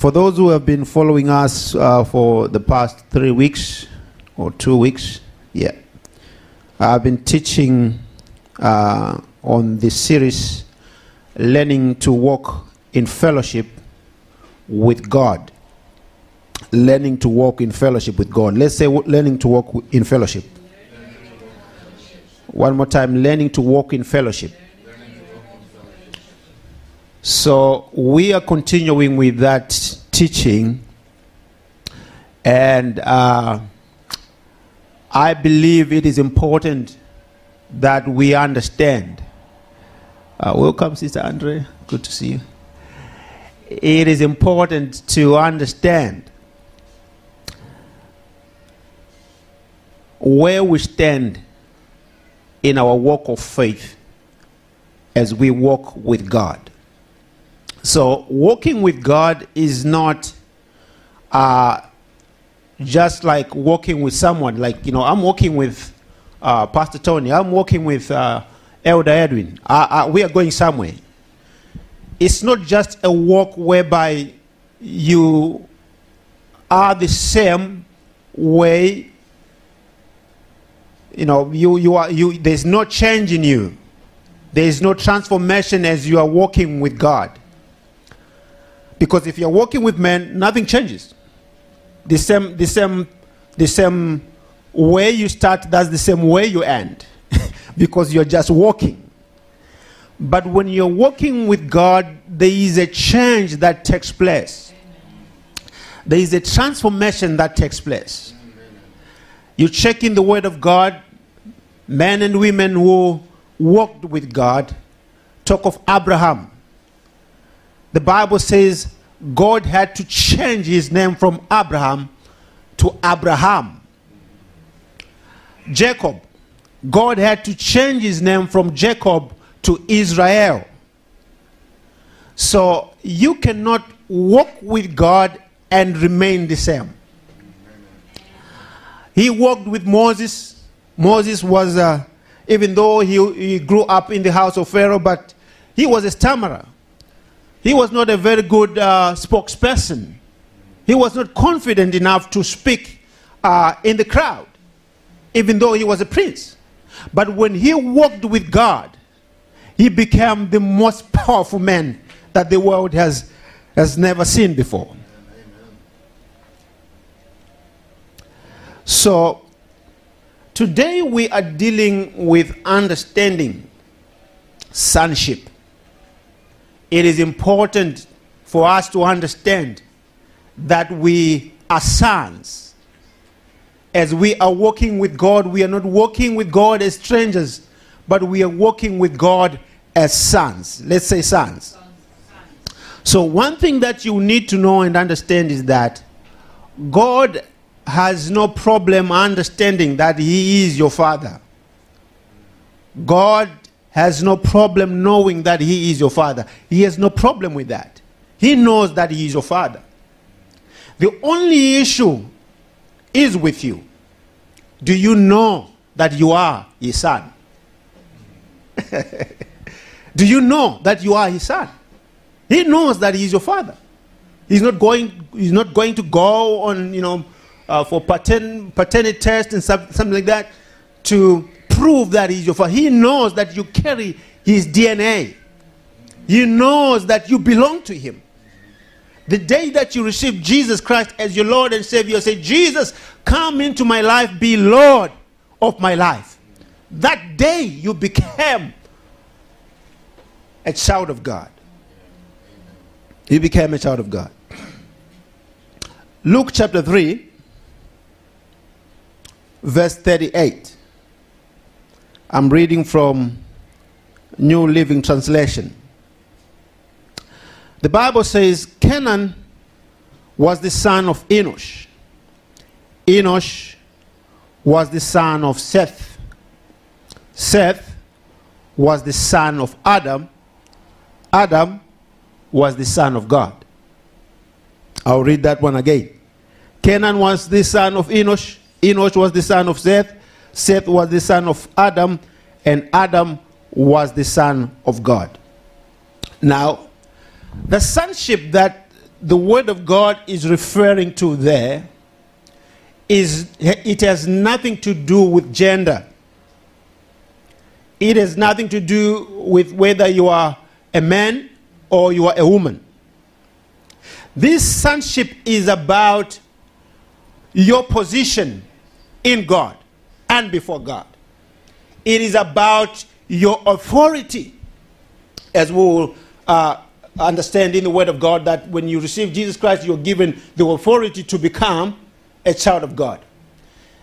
For those who have been following us for the past 3 weeks or 2 weeks, yeah, I've been teaching on this series, learning to walk in fellowship with God. Learning to walk in fellowship with God. Let's say learning to walk in fellowship. One more time, learning to walk in fellowship. So we are continuing with that teaching, and I believe it is important that we understand. Welcome, Sister Andre. Good to see you. It is important to understand where we stand in our walk of faith as we walk with God. So walking with God is not just like walking with someone. Like, you know, I'm walking with Pastor Tony. I'm walking with Elder Edwin. We are going somewhere. It's not just a walk whereby you are the same way. You know, there's no change in you. There is no transformation as you are walking with God. Because if you're walking with men, nothing changes. The same way you start, that's the same way you end. Because you're just walking. But when you're walking with God, there is a change that takes place. There is a transformation that takes place. You check in the Word of God, men and women who walked with God, talk of Abraham. The Bible says God had to change his name from Abraham to Abraham. Jacob, God had to change his name from Jacob to Israel. So you cannot walk with God and remain the same. He walked with Moses. Moses was, even though he grew up in the house of Pharaoh, but he was a stammerer. He was not a very good spokesperson. He was not confident enough to speak in the crowd, even though he was a prince. But when he walked with God, he became the most powerful man that the world has never seen before. So today we are dealing with understanding sonship. It is important for us to understand that we are sons. As we are walking with God, we are not walking with God as strangers, but we are walking with God as sons. Let's say sons. So one thing that you need to know and understand is that God has no problem understanding that He is your Father. God has no problem knowing that He is your Father. He has no problem with that. He knows that He is your Father. The only issue is with you. Do you know that you are His son? Do you know that you are His son? He knows that He is your Father. He's not going to go on, you know, for paternity test and something like that to prove that He's your Father. He knows that you carry His DNA. He knows that you belong to Him. The day that you receive Jesus Christ as your Lord and Savior, say, Jesus, come into my life, be Lord of my life. That day you became a child of God. You became a child of God. Luke chapter 3, verse 38. I'm reading from New Living Translation. The Bible says, Canaan was the son of Enosh. Enosh was the son of Seth. Seth was the son of Adam. Adam was the son of God. I'll read that one again. Canaan was the son of Enosh. Enosh was the son of Seth. Seth was the son of Adam, and Adam was the son of God. Now, the sonship that the word of God is referring to there is, it has nothing to do with gender. It has nothing to do with whether you are a man or you are a woman. This sonship is about your position in God and before God. It is about your authority, as we will understand in the Word of God, that when you receive Jesus Christ, you're given the authority to become a child of God.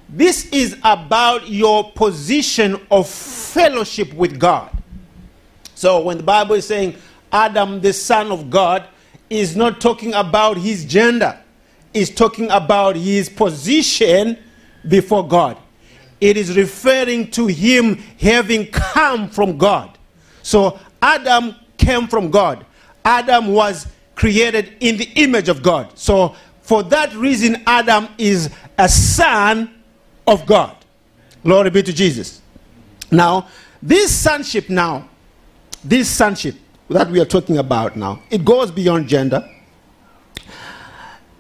This is about your position of fellowship with God. So when the Bible is saying Adam, the son of God, is not talking about his gender. It's talking about his position before God. It is referring to him having come from God. So Adam came from God. Adam was created in the image of God. So for that reason, Adam is a son of God. Glory be to Jesus. Now, this sonship that we are talking about now, it goes beyond gender.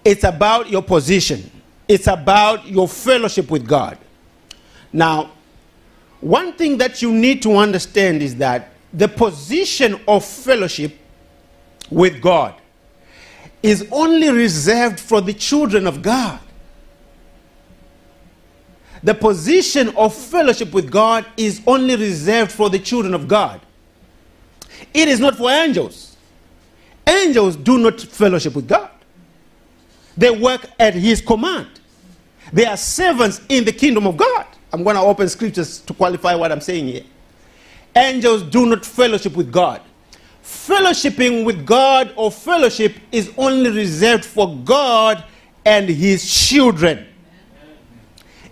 It's about your position. It's about your fellowship with God. Now, one thing that you need to understand is that the position of fellowship with God is only reserved for the children of God. The position of fellowship with God is only reserved for the children of God. It is not for angels. Angels do not fellowship with God. They work at his command. They are servants in the kingdom of God. I'm going to open scriptures to qualify what I'm saying here. Angels do not fellowship with God. Fellowshipping with God or fellowship is only reserved for God and his children.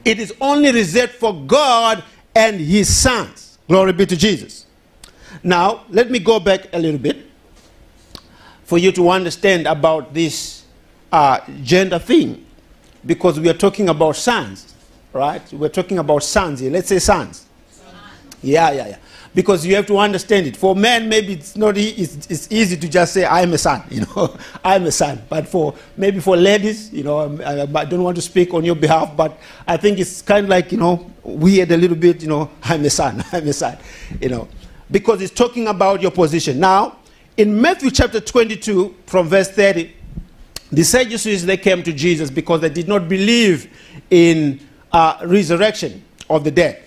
It is only reserved for God and his sons. Glory be to Jesus. Now, let me go back a little bit for you to understand about this gender thing, because we are talking about sons, right? We're talking about sons here. Let's say sons. Yeah. Because you have to understand it. For men, maybe it's easy to just say, I'm a son, you know, I'm a son. But maybe for ladies, you know, I don't want to speak on your behalf, but I think it's kind of like, you know, weird a little bit, you know, I'm a son, you know, because it's talking about your position. Now, in Matthew chapter 22, from verse 30, the Sadducees, they came to Jesus because they did not believe in resurrection of the dead.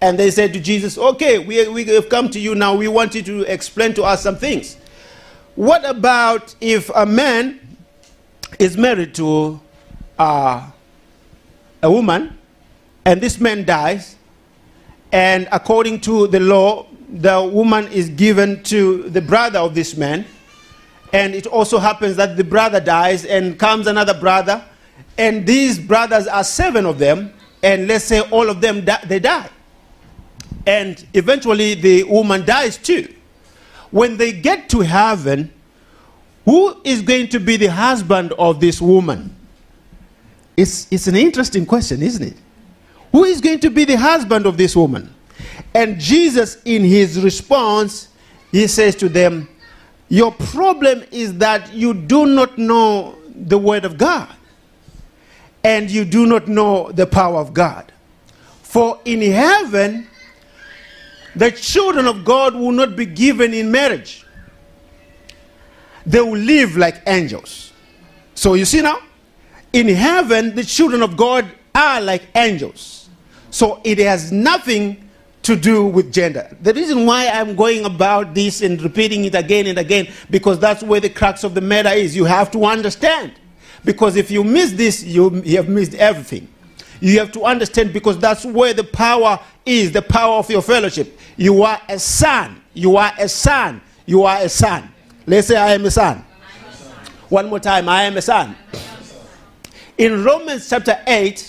And they said to Jesus, okay, we have come to you now. We want you to explain to us some things. What about if a man is married to a woman and this man dies, and according to the law, the woman is given to the brother of this man, and it also happens that the brother dies and comes another brother, and these brothers are 7 of them, and let's say all of them, they die. And eventually the woman dies too. When they get to heaven, who is going to be the husband of this woman? It's an interesting question, isn't it? Who is going to be the husband of this woman? And Jesus, in his response, he says to them, your problem is that you do not know the word of God, and you do not know the power of God. For in heaven, the children of God will not be given in marriage. They will live like angels. So you see now, in heaven, the children of God are like angels. So it has nothing to do with gender. The reason why I'm going about this and repeating it again and again, because that's where the crux of the matter is. You have to understand. Because if you miss this, you have missed everything. You have to understand, because that's where the power is, the power of your fellowship. You are a son. You are a son. You are a son. Let's say I am a son. One more time, I am a son. In Romans chapter 8,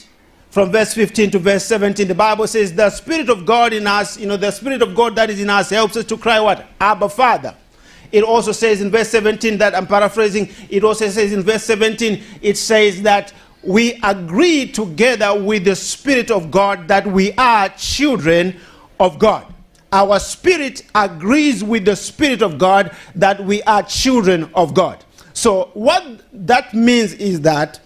from verse 15 to verse 17, the Bible says, the Spirit of God in us, you know, the Spirit of God that is in us helps us to cry what? Abba, Father. It also says in verse 17 that, I'm paraphrasing, it also says in verse 17, it says that, we agree together with the Spirit of God that we are children of God. Our spirit agrees with the Spirit of God that we are children of God. So what that means is that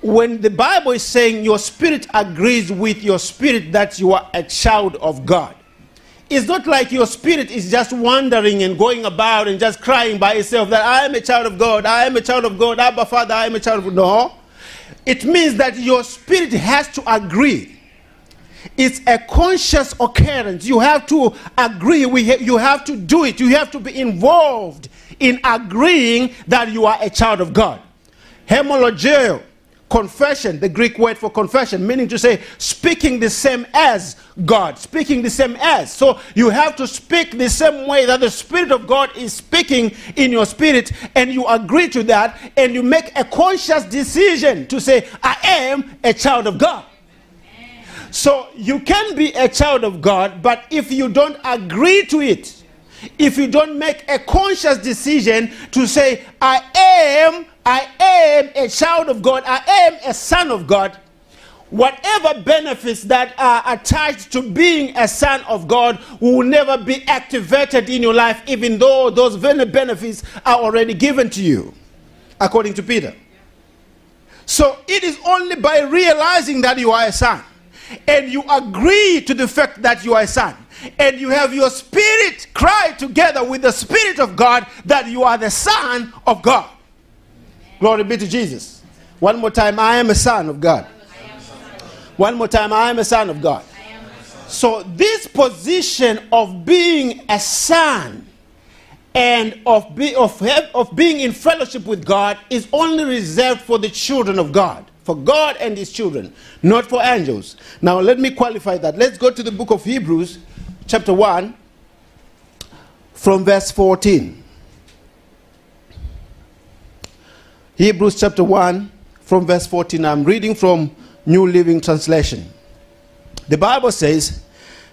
when the Bible is saying your spirit agrees with your spirit that you are a child of God, it's not like your spirit is just wandering and going about and just crying by itself that I am a child of God, I am a child of God, Abba Father, I am a child of God. No. It means that your spirit has to agree. It's a conscious occurrence. You have to agree. You have to do it. You have to be involved in agreeing that you are a child of God. Homologeo, confession, the Greek word for confession, meaning to say speaking the same as God, speaking the same as. So you have to speak the same way that the Spirit of God is speaking in your spirit, and you agree to that, and you make a conscious decision to say, I am a child of God. So you can be a child of God, but if you don't agree to it, if you don't make a conscious decision to say, I am a child of God, I am a son of God, whatever benefits that are attached to being a son of God will never be activated in your life, even though those very benefits are already given to you, according to Peter. So it is only by realizing that you are a son, and you agree to the fact that you are a son, and you have your spirit cry together with the Spirit of God that you are the Son of God. Glory be to Jesus. One more time, I am a son of God. One more time, I am a son of God. So this position of being a son and of being in fellowship with God is only reserved for the children of God. For God and his children, not for angels. Now let me qualify that. Let's go to the book of Hebrews, chapter 1, from verse 14. Hebrews chapter 1, from verse 14. I'm reading from New Living Translation. The Bible says,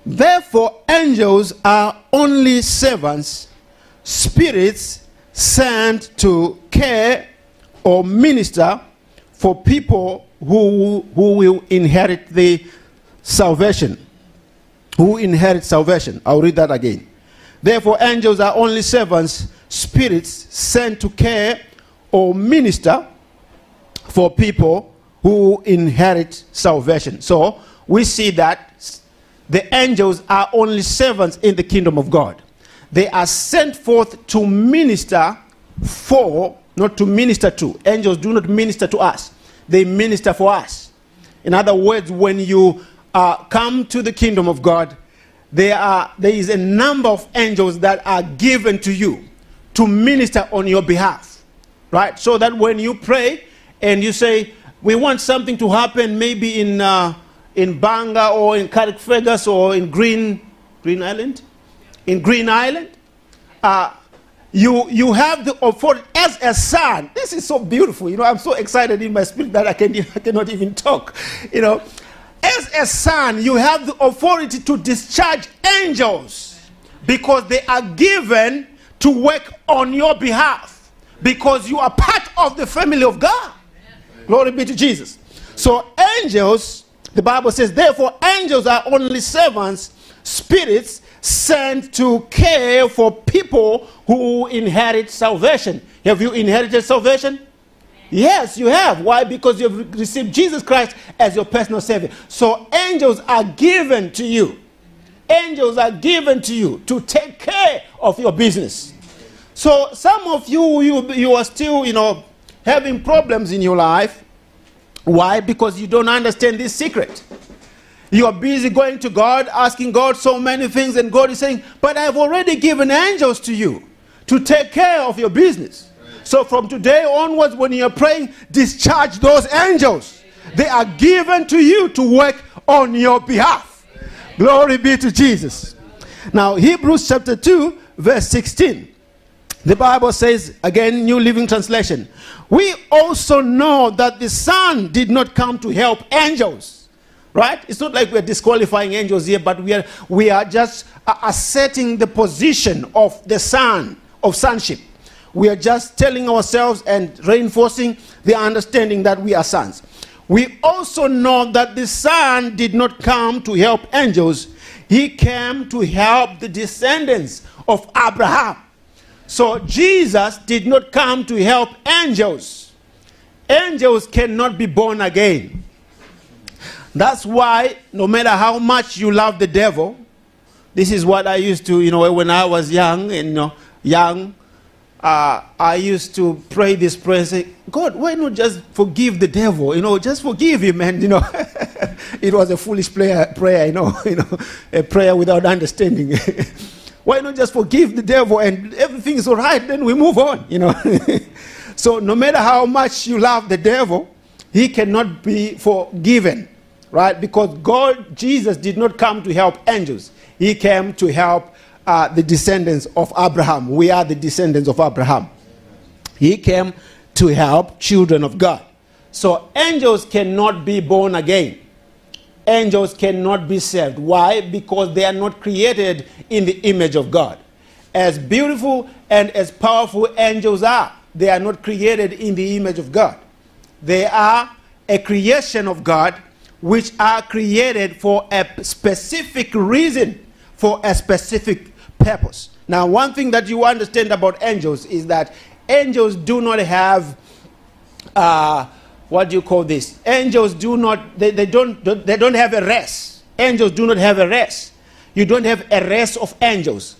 therefore angels are only servants, spirits sent to care or minister for people who will inherit the salvation. Who inherit salvation. I'll read that again. Therefore, angels are only servants, spirits sent to care or minister for people who inherit salvation. So, we see that the angels are only servants in the kingdom of God. They are sent forth to minister for, not to minister to. Angels do not minister to us. They minister for us. In other words, when you come to the kingdom of God, there is a number of angels that are given to you to minister on your behalf, right? So that when you pray and you say, we want something to happen maybe in Banga or in Carrickfergus or in Green Island, You have the authority as a son. This is so beautiful. You know, I'm so excited in my spirit that I cannot even talk. You know, as a son, you have the authority to discharge angels because they are given to work on your behalf because you are part of the family of God. Amen. Glory be to Jesus. So angels, the Bible says, therefore angels are only servants, spirits sent to care for people who inherit salvation. Have you inherited salvation? Yes, you have. Why? Because you have received Jesus Christ as your personal Savior. So angels are given to you. Angels are given to you to take care of your business. So some of you are still, you know, having problems in your life. Why? Because you don't understand this secret. You are busy going to God, asking God so many things, and God is saying, but I've already given angels to you to take care of your business. So from today onwards, when you're praying, discharge those angels. They are given to you to work on your behalf. Glory be to Jesus. Now, Hebrews chapter 2, verse 16. The Bible says, again, New Living Translation, we also know that the Son did not come to help angels. Right? It's not like we're disqualifying angels here, but we are just asserting the position of the son, of sonship. We are just telling ourselves and reinforcing the understanding that we are sons. We also know that the Son did not come to help angels. He came to help the descendants of Abraham. So Jesus did not come to help angels. Angels cannot be born again. That's why no matter how much you love the devil, this is what I used to, when I was young, I used to pray this prayer and say, God, why not just forgive the devil? Just forgive him. And, it was a foolish prayer, a prayer without understanding. Why not just forgive the devil and everything is all right, then we move on, So no matter how much you love the devil, he cannot be forgiven, right? Because Jesus did not come to help angels. He came to help the descendants of Abraham. We are the descendants of Abraham. He came to help children of God. So angels cannot be born again. Angels cannot be saved. Why? Because they are not created in the image of God. As beautiful and as powerful angels are, they are not created in the image of God. They are a creation of God, which are created for a specific reason, for a specific purpose. Now, one thing that you understand about angels is that angels do not have, Angels do not, they don't have a race. Angels do not have a race. You don't have a race of angels.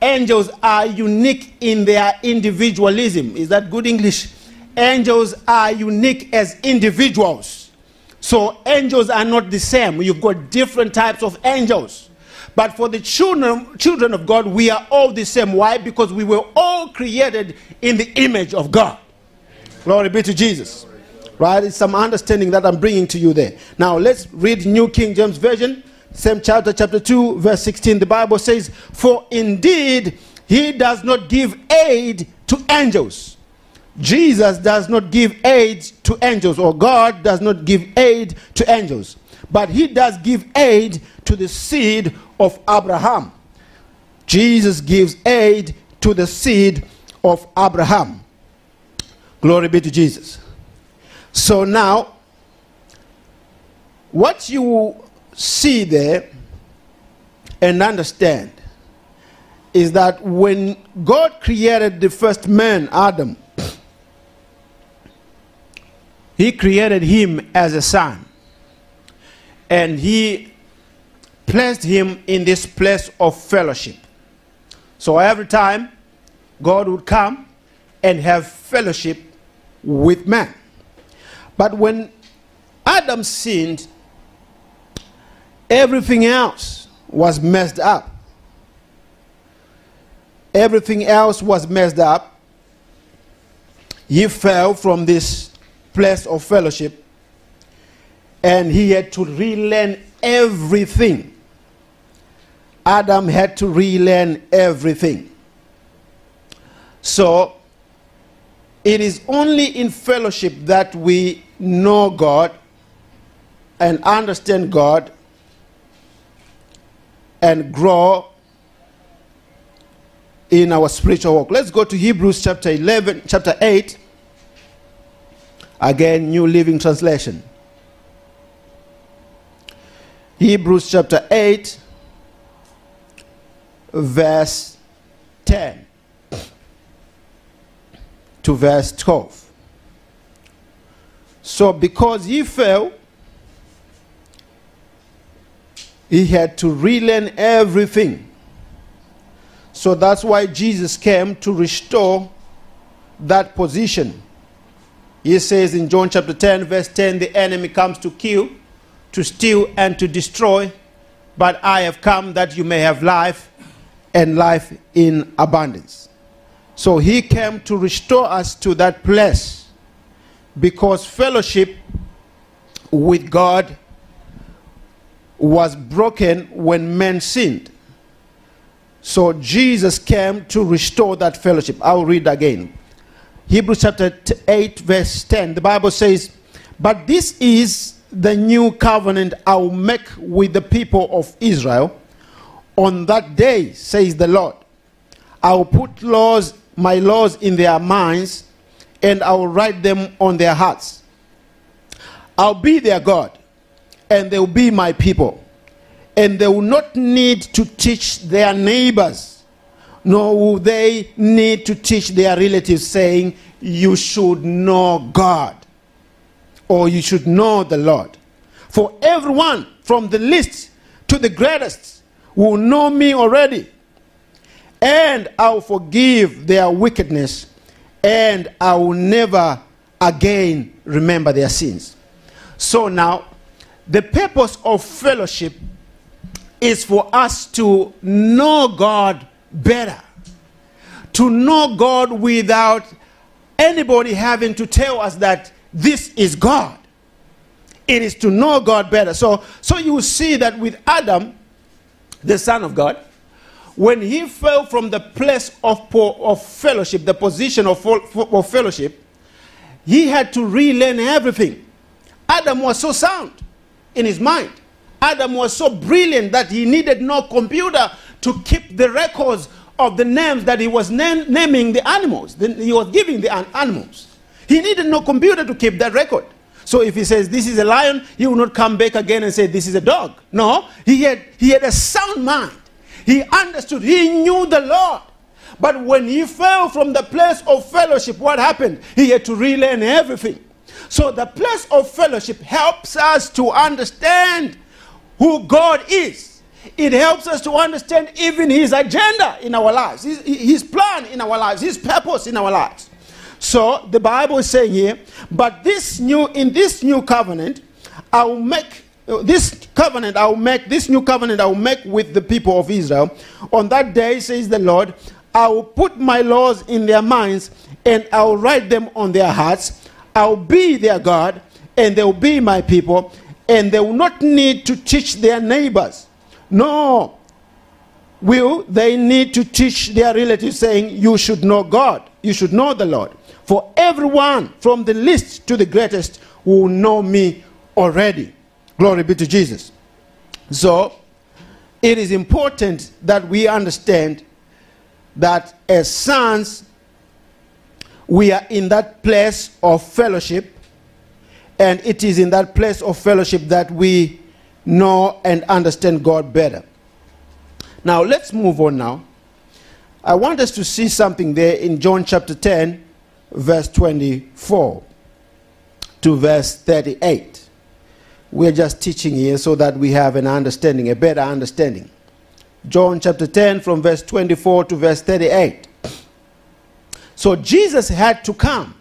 Angels are unique in their individualism. Is that good English? Angels are unique as individuals. So angels are not the same. You've got different types of angels. But for the children of God, we are all the same. Why? Because we were all created in the image of God. Glory be to Jesus. Right? It's some understanding that I'm bringing to you there. Now, let's read New King James Version, same chapter 2, verse 16. The Bible says, "For indeed, he does not give aid to angels." Jesus does not give aid to angels, or God does not give aid to angels. But he does give aid to the seed of Abraham. Jesus gives aid to the seed of Abraham. Glory be to Jesus. So now, what you see there and understand is that when God created the first man, Adam, he created him as a son. And he placed him in this place of fellowship. So every time, God would come and have fellowship with man. But when Adam sinned, everything else was messed up. Everything else was messed up. He fell from this place of fellowship, and he had to relearn everything. Adam had to relearn everything. So, it is only in fellowship that we know God and understand God and grow in our spiritual walk. Let's go to Hebrews chapter 8. Again, New Living Translation. Hebrews chapter 8, verse 10 to verse 12. So because he fell, he had to relearn everything. So that's why Jesus came to restore that position. He says in John chapter 10, verse 10, the enemy comes to kill, to steal, and to destroy, but I have come that you may have life, and life in abundance. So he came to restore us to that place, because fellowship with God was broken when men sinned. So Jesus came to restore that fellowship. I'll read again. Hebrews chapter 8, verse 10. The Bible says, "But this is the new covenant I will make with the people of Israel. On that day, says the Lord, I will put my laws in their minds, and I will write them on their hearts. I'll be their God, and they will be my people. And they will not need to teach their neighbors, nor will they need to teach their relatives, saying, you should know God, or you should know the Lord. For everyone, from the least to the greatest, will know me already. And I will forgive their wickedness, and I will never again remember their sins. So now, the purpose of fellowship is for us to know God better. To know God without anybody having to tell us that this is God. It is to know God better. So you see that with Adam, the son of God, when he fell from the place of fellowship, the position of fellowship, he had to relearn everything. Adam was so sound in his mind. Adam was so brilliant that he needed no computer to keep the records of the names that he was naming the animals. He was giving the animals. He needed no computer to keep that record. So if he says this is a lion, he will not come back again and say this is a dog. No, he had a sound mind. He understood. He knew the Lord. But when he fell from the place of fellowship, what happened? He had to relearn everything. So the place of fellowship helps us to understand who God is. It helps us to understand even his agenda in our lives, his plan in our lives, his purpose in our lives. So the Bible is saying here, but this new covenant I will make with the people of Israel. On that day, says the Lord, I will put my laws in their minds, and I will write them on their hearts. I will be their God, and they will be my people. And they will not need to teach their neighbors, nor will they need to teach their relatives, saying, you should know God, you should know the Lord. For everyone, from the least to the greatest, will know me already. Glory be to Jesus. So, it is important that we understand that as sons, we are in that place of fellowship. And it is in that place of fellowship that we know and understand God better. Now, let's move on now. I want us to see something there in John chapter 10, verse 24 to verse 38. We're just teaching here so that we have an understanding, a better understanding. John chapter 10 from verse 24 to verse 38. So Jesus had to come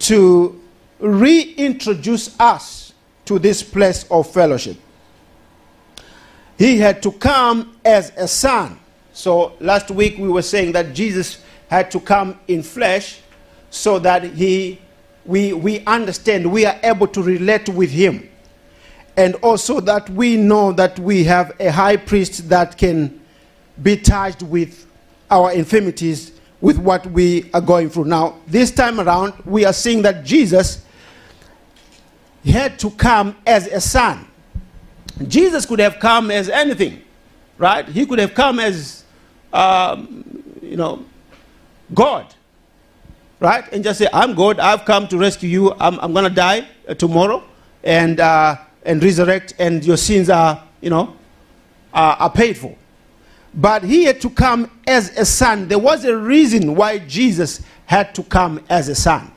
to reintroduce us to this place of fellowship. He had to come as a son. So last week we were saying that Jesus had to come in flesh so that we understand, we are able to relate with him. And also that we know that we have a high priest that can be touched with our infirmities, with what we are going through. Now, this time around, we are seeing that Jesus had to come as a son. Jesus could have come as anything, right? He could have come as, God, right? And just say, I'm God, I've come to rescue you, I'm going to die tomorrow and resurrect, and your sins are paid for. But he had to come as a son. There was a reason why Jesus had to come as a son.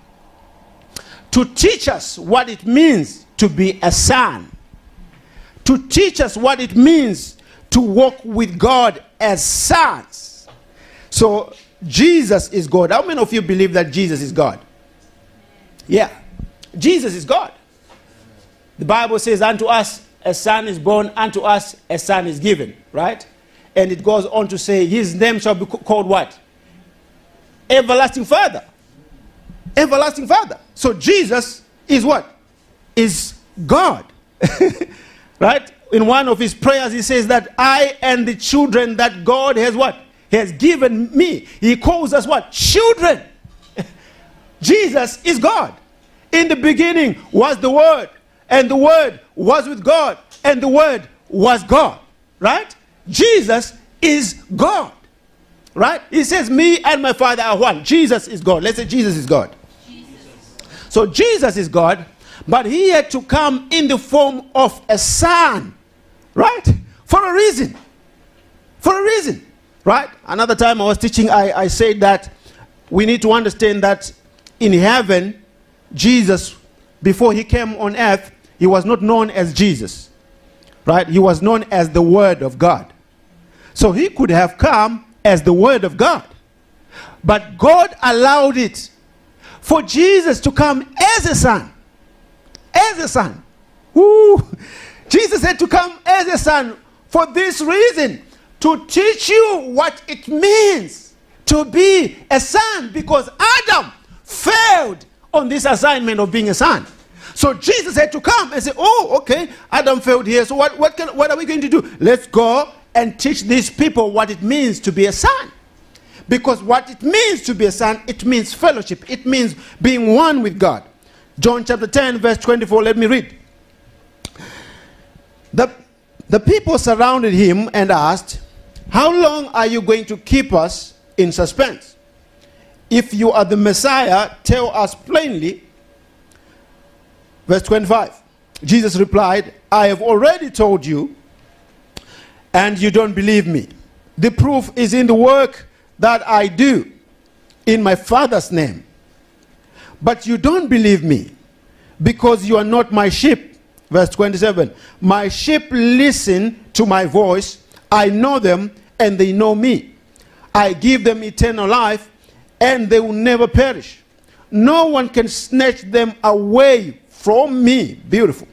To teach us what it means to be a son. To teach us what it means to walk with God as sons. So, Jesus is God. How many of you believe that Jesus is God? Yeah. Jesus is God. The Bible says, unto us a son is born, unto us a son is given. Right? And it goes on to say, his name shall be called what? Everlasting Father. Everlasting Father. So Jesus is what? Is God. Right? In one of his prayers, he says that I and the children that God has what? Has given me. He calls us what? Children. Jesus is God. In the beginning was the Word, and the Word was with God, and the Word was God. Right? Jesus is God, right? He says, me and my Father are one. Jesus is God. Let's say Jesus is God. Jesus. So Jesus is God, but he had to come in the form of a son, right? For a reason. For a reason, Right? Another time I was teaching, I said that we need to understand that in heaven, Jesus, before he came on earth, he was not known as Jesus. Right? He was known as the Word of God. So he could have come as the Word of God. But God allowed it for Jesus to come as a son. As a son. Woo. Jesus had to come as a son for this reason. To teach you what it means to be a son. Because Adam failed on this assignment of being a son. So Jesus had to come and say, oh, okay, Adam failed here. So what are we going to do? Let's go and teach these people what it means to be a son. Because what it means to be a son, it means fellowship. It means being one with God. John chapter 10, verse 24, let me read. The people surrounded him and asked, how long are you going to keep us in suspense? If you are the Messiah, tell us plainly. Verse 25, Jesus replied, I have already told you, and you don't believe me. The proof is in the work that I do in my Father's name. But you don't believe me because you are not my sheep. Verse 27, my sheep listen to my voice. I know them and they know me. I give them eternal life and they will never perish. No one can snatch them away from me. Beautiful.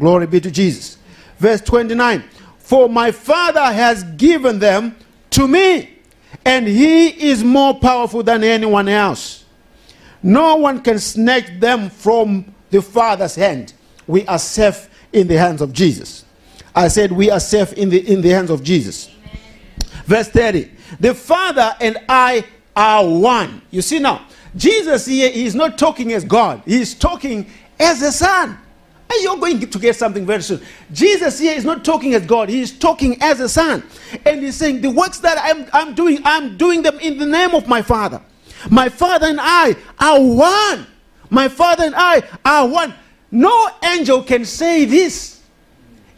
Glory be to Jesus. Verse 29, for my Father has given them to me. And he is more powerful than anyone else. No one can snatch them from the Father's hand. We are safe in the hands of Jesus. I said we are safe in the hands of Jesus. Amen. Verse 30. The Father and I are one. You see now, Jesus here is not talking as God. He is talking as a son. And you're going to get something very soon. Jesus here is not talking as God. He is talking as a son. And he's saying, the works that I'm doing them in the name of my Father. My Father and I are one. My Father and I are one. No angel can say this.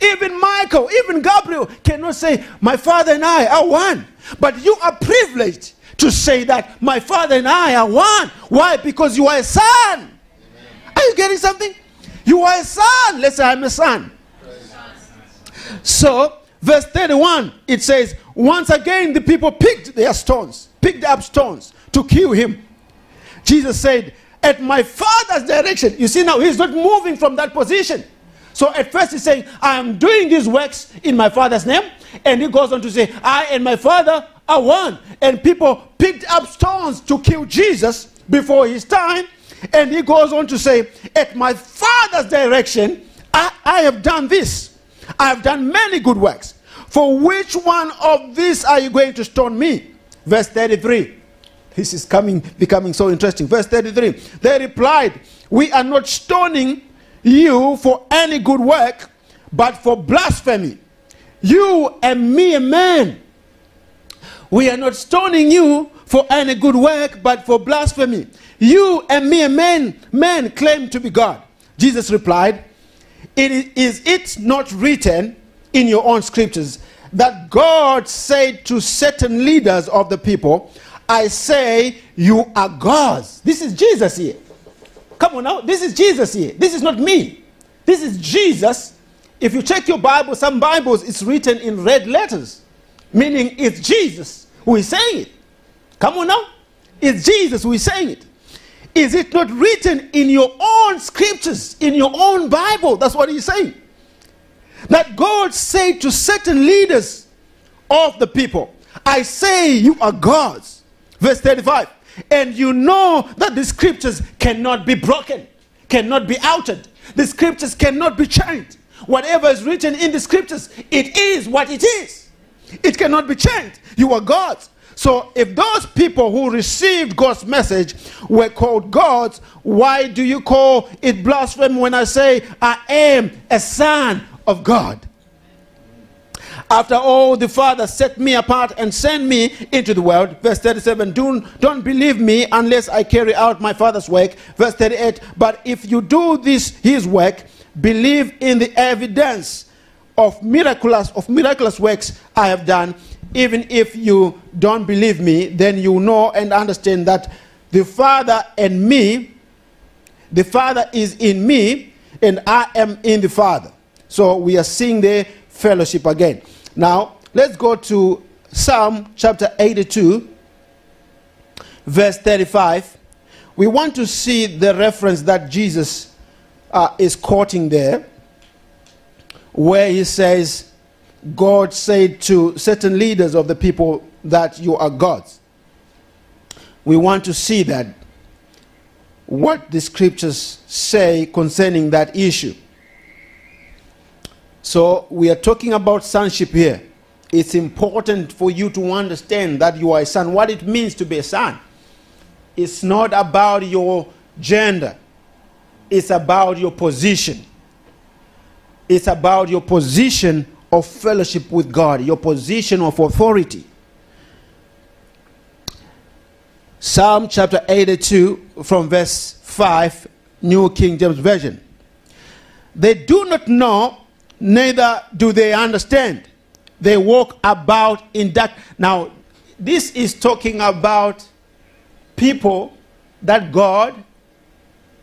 Even Michael, even Gabriel cannot say, my Father and I are one. But you are privileged to say that, my Father and I are one. Why? Because you are a son. Amen. Are you getting something? You are a son. Let's say I'm a son. So, verse 31, it says, once again the people picked up stones to kill him. Jesus said, at my Father's direction. You see now, he's not moving from that position. So at first he's saying, I am doing these works in my Father's name. And he goes on to say, I and my Father are one. And people picked up stones to kill Jesus before his time. And he goes on to say, at my Father's direction, I have done this. I have done many good works. For which one of these are you going to stone me? Verse 33. This is becoming so interesting. Verse 33. They replied, we are not stoning you for any good work, but for blasphemy. You, a mere man. We are not stoning you for any good work, but for blasphemy. You, a mere man claim to be God. Jesus replied, Is it not written in your own scriptures that God said to certain leaders of the people, I say you are gods. This is Jesus here. Come on now. This is Jesus here. This is not me. This is Jesus. If you check your Bible, some Bibles, it's written in red letters. Meaning it's Jesus who is saying it. Come on now. It's Jesus who is saying it. Is it not written in your own scriptures, in your own Bible? That's what he's saying. That God said to certain leaders of the people, I say you are gods. Verse 35. And you know that the scriptures cannot be broken, cannot be altered. The scriptures cannot be changed. Whatever is written in the scriptures, it is what it is. It cannot be changed. You are gods. So if those people who received God's message were called gods, why do you call it blasphemy when I say I am a son of God? After all, the Father set me apart and sent me into the world. Verse 37, don't believe me unless I carry out my Father's work. Verse 38, but if you do this, his work, believe in the evidence of miraculous works I have done. Even if you don't believe me, then you know and understand that the Father and me, the Father is in me, and I am in the Father. So we are seeing the fellowship again. Now, let's go to Psalm chapter 82, verse 35. We want to see the reference that Jesus is quoting there, where he says, God said to certain leaders of the people that you are gods. We want to see that, what the scriptures say concerning that issue. So we are talking about sonship here. It's important for you to understand that you are a son, what it means to be a son. It's not about your gender. It's about your position. It's about your position of fellowship with God, your position of authority. Psalm chapter 82 from verse 5, New King James Version. They do not know, neither do they understand. They walk about in dark. Now, this is talking about people that God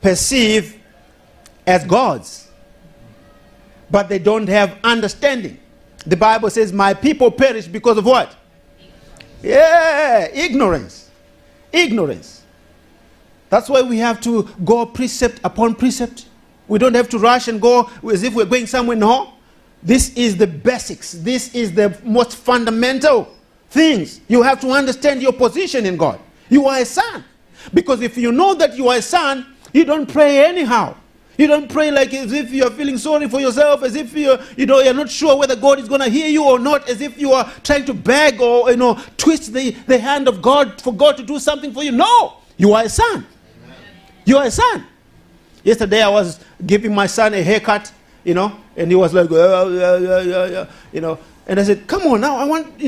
perceives as gods, but they don't have understanding. The Bible says, my people perish because of what? Yeah, ignorance. Ignorance. That's why we have to go precept upon precept. We don't have to rush and go as if we're going somewhere. No. This is the basics. This is the most fundamental things. You have to understand your position in God. You are a son. Because if you know that you are a son, you don't pray anyhow. You don't pray like as if you're feeling sorry for yourself, as if you're not sure whether God is going to hear you or not, as if you are trying to beg or twist the hand of God for God to do something for you. No, you are a son. Amen. You are a son. Yesterday I was giving my son a haircut, and he was like, and I said, come on now, I want,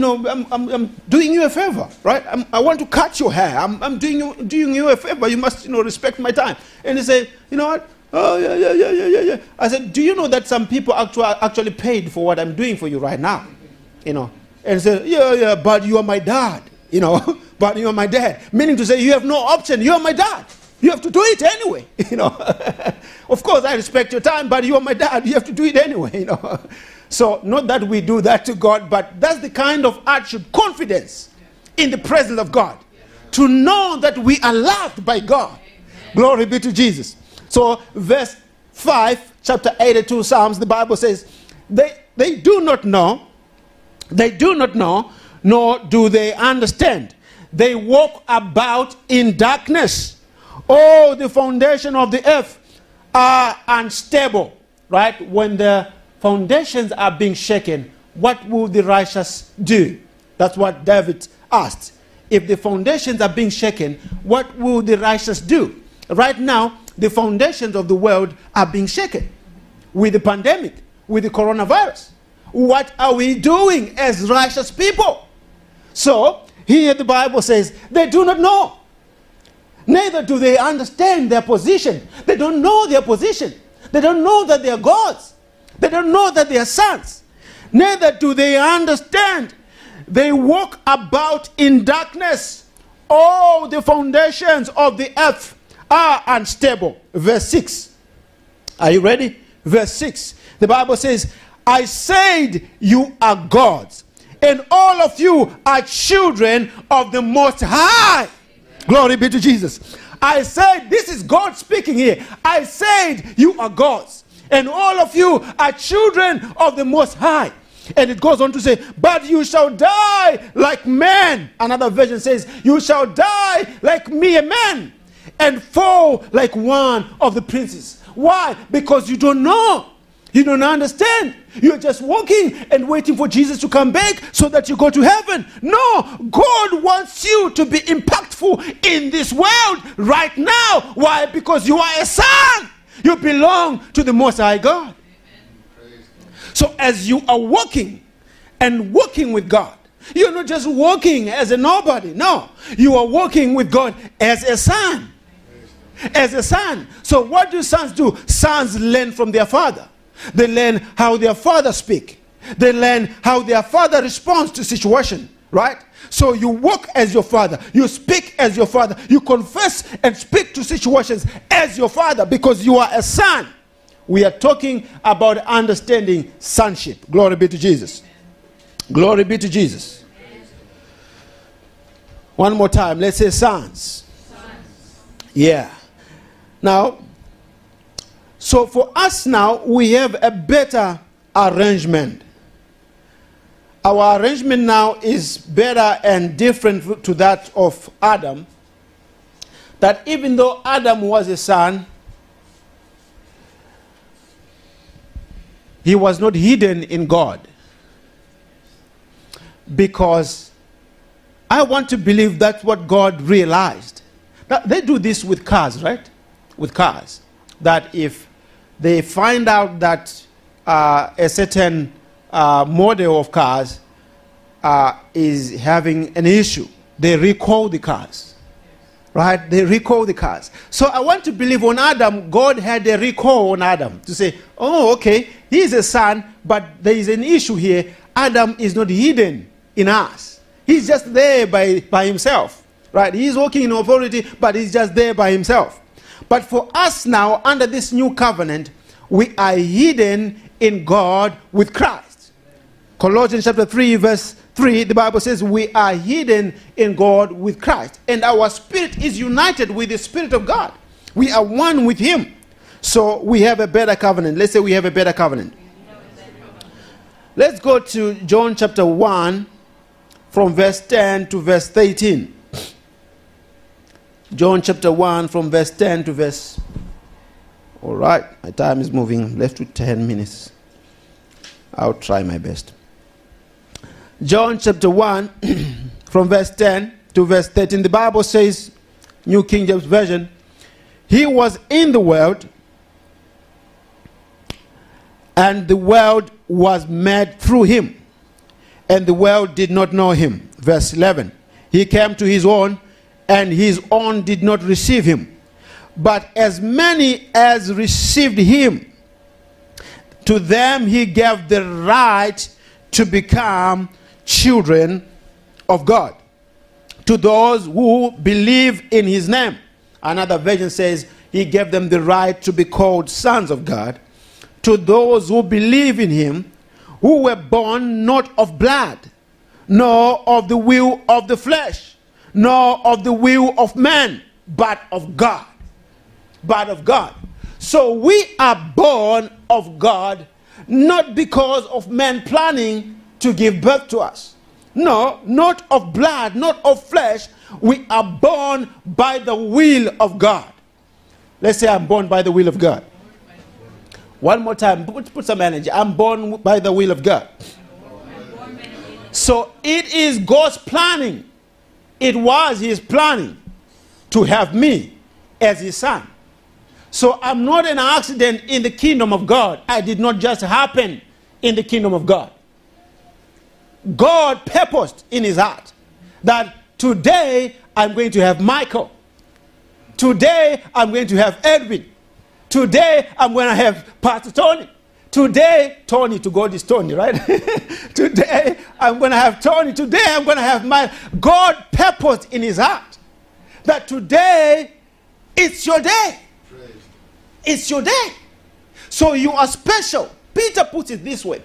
I'm doing you a favor, right? I want to cut your hair. I'm doing you a favor. You must, respect my time. And he said, you know what? Oh, yeah. I said, do you know that some people actually paid for what I'm doing for you right now? And said, yeah, but you are my dad, but you are my dad. Meaning to say, you have no option. You are my dad. You have to do it anyway, Of course, I respect your time, but you are my dad. You have to do it anyway, So, not that we do that to God, but that's the kind of attitude, confidence in the presence of God. To know that we are loved by God. Glory be to Jesus. So, verse 5, chapter 82, Psalms, the Bible says, they do not know, nor do they understand. They walk about in darkness. Oh, the foundation of the earth are unstable, right? When the foundations are being shaken, what will the righteous do? That's what David asked. If the foundations are being shaken, what will the righteous do? Right now, the foundations of the world are being shaken with the pandemic, with the coronavirus. What are we doing as righteous people? So, here the Bible says, they do not know. Neither do they understand their position. They don't know their position. They don't know that they are gods. They don't know that they are sons. Neither do they understand. They walk about in darkness. All the foundations of the earth are unstable. Verse 6. Are you ready? Verse 6. The Bible says, I said you are gods, and all of you are children of the Most High. Amen. Glory be to Jesus. I said, this is God speaking here. I said you are gods, and all of you are children of the Most High. And it goes on to say, but you shall die like men. Another version says, you shall die like mere men, and fall like one of the princes. Why? Because you don't know. You don't understand. You're just walking and waiting for Jesus to come back so that you go to heaven. No, God wants you to be impactful in this world right now. Why? Because you are a son. You belong to the Most High God. Amen. So as you are walking and walking with God, you're not just walking as a nobody. No, you are walking with God as a son. As a son. So what do sons do? Sons learn from their father. They learn how their father speaks. They learn how their father responds to situation, right? So you walk as your father, you speak as your father, you confess and speak to situations as your father, because you are a son. We are talking about understanding sonship. Glory be to Jesus. Glory be to Jesus. One more time, let's say sons. Yeah. Now, so for us now, we have a better arrangement. Our arrangement now is better and different to that of Adam. That even though Adam was a son, he was not hidden in God. Because I want to believe that's what God realized. Now, they do this with cars, right? With cars. That if they find out that a certain model of cars is having an issue, they recall the cars. Right? They recall the cars. So I want to believe on Adam, God had a recall on Adam to say, oh, okay, he is a son, but there is an issue here. Adam is not hidden in us. He's just there by himself. Right? He's walking in authority, but he's just there by himself. But for us now, under this new covenant, we are hidden in God with Christ. Colossians chapter 3, verse 3, the Bible says we are hidden in God with Christ. And our spirit is united with the Spirit of God. We are one with Him. So we have a better covenant. Let's say we have a better covenant. Let's go to John chapter 1 from verse 10 to verse 13. John chapter 1 from verse 10 to verse... All right, my time is moving. Left with 10 minutes. I'll try my best. John chapter 1 from verse 10 to verse 13. The Bible says, New King James Version, He was in the world, and the world was made through Him, and the world did not know Him. Verse 11, He came to His own, and His own did not receive Him. But as many as received Him, to them He gave the right to become children of God, to those who believe in His name. Another version says, He gave them the right to be called sons of God, to those who believe in Him, who were born not of blood, nor of the will of the flesh, nor of the will of man, but of God. But of God. So we are born of God, not because of man planning to give birth to us. No, not of blood, not of flesh. We are born by the will of God. Let's say I'm born by the will of God. One more time. Put some energy. I'm born by the will of God. So it is God's planning. It was His planning to have me as His son. So I'm not an accident in the kingdom of God. I did not just happen in the kingdom of God. God purposed in His heart that today I'm going to have Michael. Today I'm going to have Edwin. Today I'm going to have Pastor Tony. Today, Tony, to God is Tony, right? Today I'm going to have Tony. Today I'm going to have my... God purposed in His heart that today it's your day. It's your day. So you are special. Peter puts it this way.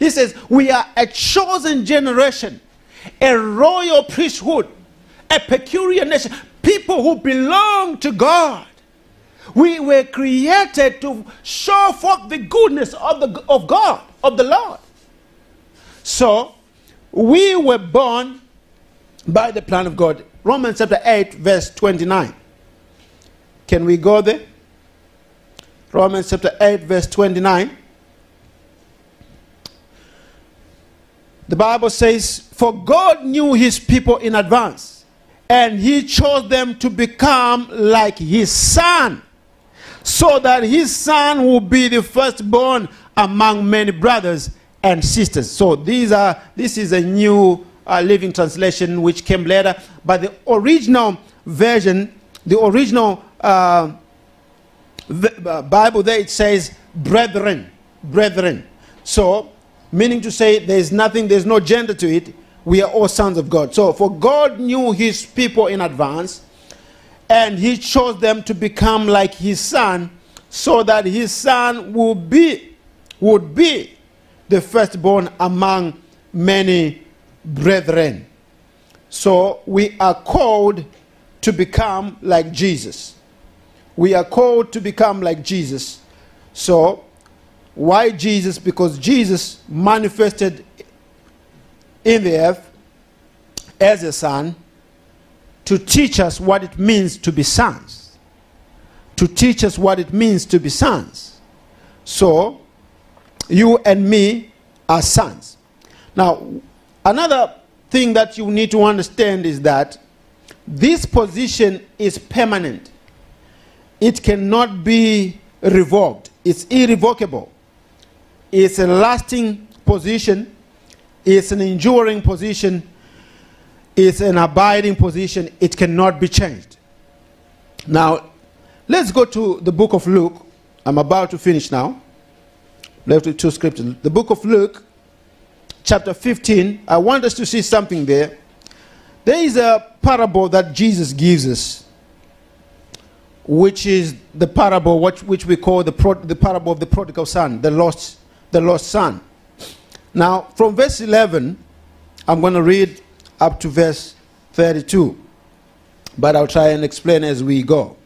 He says, we are a chosen generation, a royal priesthood, a peculiar nation, people who belong to God. We were created to show forth the goodness of God, of the Lord. So we were born by the plan of God. Romans chapter 8, verse 29. Can we go there? Romans chapter 8, verse 29. The Bible says, for God knew His people in advance, and He chose them to become like His Son, so that His Son will be the firstborn among many brothers and sisters. So this is a new Living Translation which came later, but the original version, the original Bible there, it says brethren. So meaning to say there's nothing, there's no gender to it. We are all sons of God. So for God knew his people in advance, and he chose them to become like his son, so that his son would be the firstborn among many brethren. So we are called to become like Jesus. We are called to become like Jesus. So why Jesus? Because Jesus manifested in the earth as a son to teach us what it means to be sons. To teach us what it means to be sons. So you and me are sons. Now, another thing that you need to understand is that this position is permanent. It cannot be revoked. It's irrevocable. It's a lasting position. It's an enduring position. It's an abiding position. It cannot be changed. Now, let's go to the book of Luke. I'm about to finish now. Left with two scriptures. The book of Luke, chapter 15. I want us to see something there. There is a parable that Jesus gives us, which is the parable which we call the parable of the prodigal son, the lost son. Now, from verse 11, I'm going to read up to verse 32, but I'll try and explain as we go.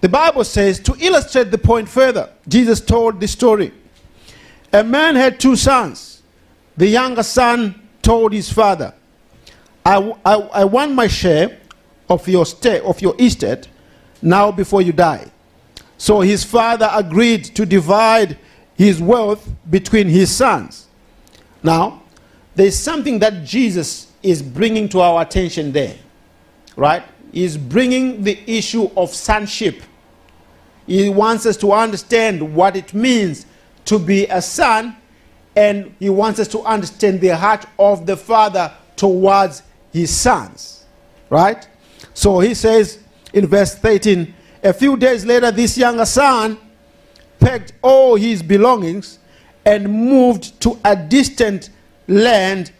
The Bible says, to illustrate the point further, Jesus told this story. A man had two sons. The younger son told his father, I want my share of your estate now before you die. So his father agreed to divide his wealth between his sons. Now, there's something that Jesus is bringing to our attention there, right? He's bringing the issue of sonship. He wants us to understand what it means to be a son, and he wants us to understand the heart of the father towards his sons, right? So he says in verse 13, a few days later, this younger son packed all his belongings and moved to a distant land,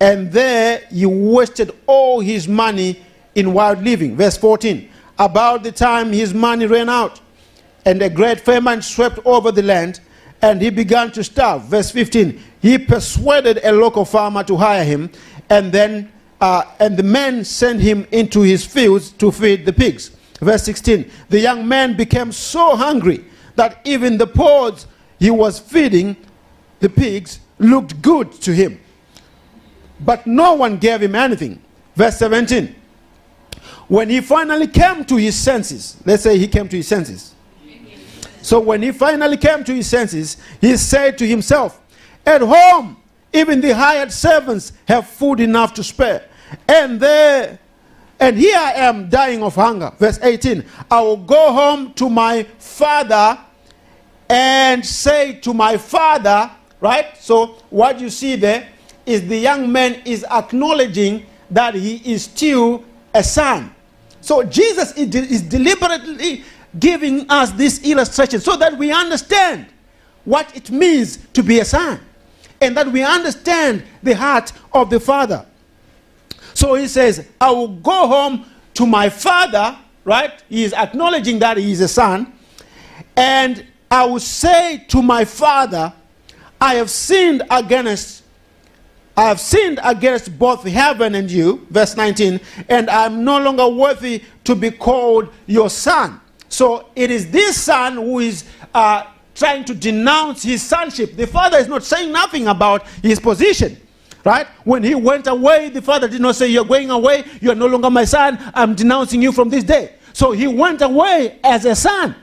and there he wasted all his money in wild living. Verse 14, about the time his money ran out, and a great famine swept over the land, and he began to starve. Verse 15, he persuaded a local farmer to hire him, and the man sent him into his fields to feed the pigs. Verse 16, the young man became so hungry that even the pods he was feeding the pigs looked good to him, but no one gave him anything. Verse 17, when he finally came to his senses, let's say he came to his senses. So when he finally came to his senses, he said to himself, at home, even the hired servants have food enough to spare, and here I am dying of hunger. Verse 18, I will go home to my father and say to my father, right? So what you see there is the young man is acknowledging that he is still a son. So Jesus is deliberately giving us this illustration so that we understand what it means to be a son, and that we understand the heart of the father. So he says, I will go home to my father, right? He is acknowledging that he is a son. And I will say to my father, I have sinned against both heaven and you. Verse 19, and I am no longer worthy to be called your son. So it is this son who is trying to denounce his sonship. The father is not saying nothing about his position, right? When he went away, the father did not say, you're going away, you're no longer my son, I'm denouncing you from this day. So he went away as a son.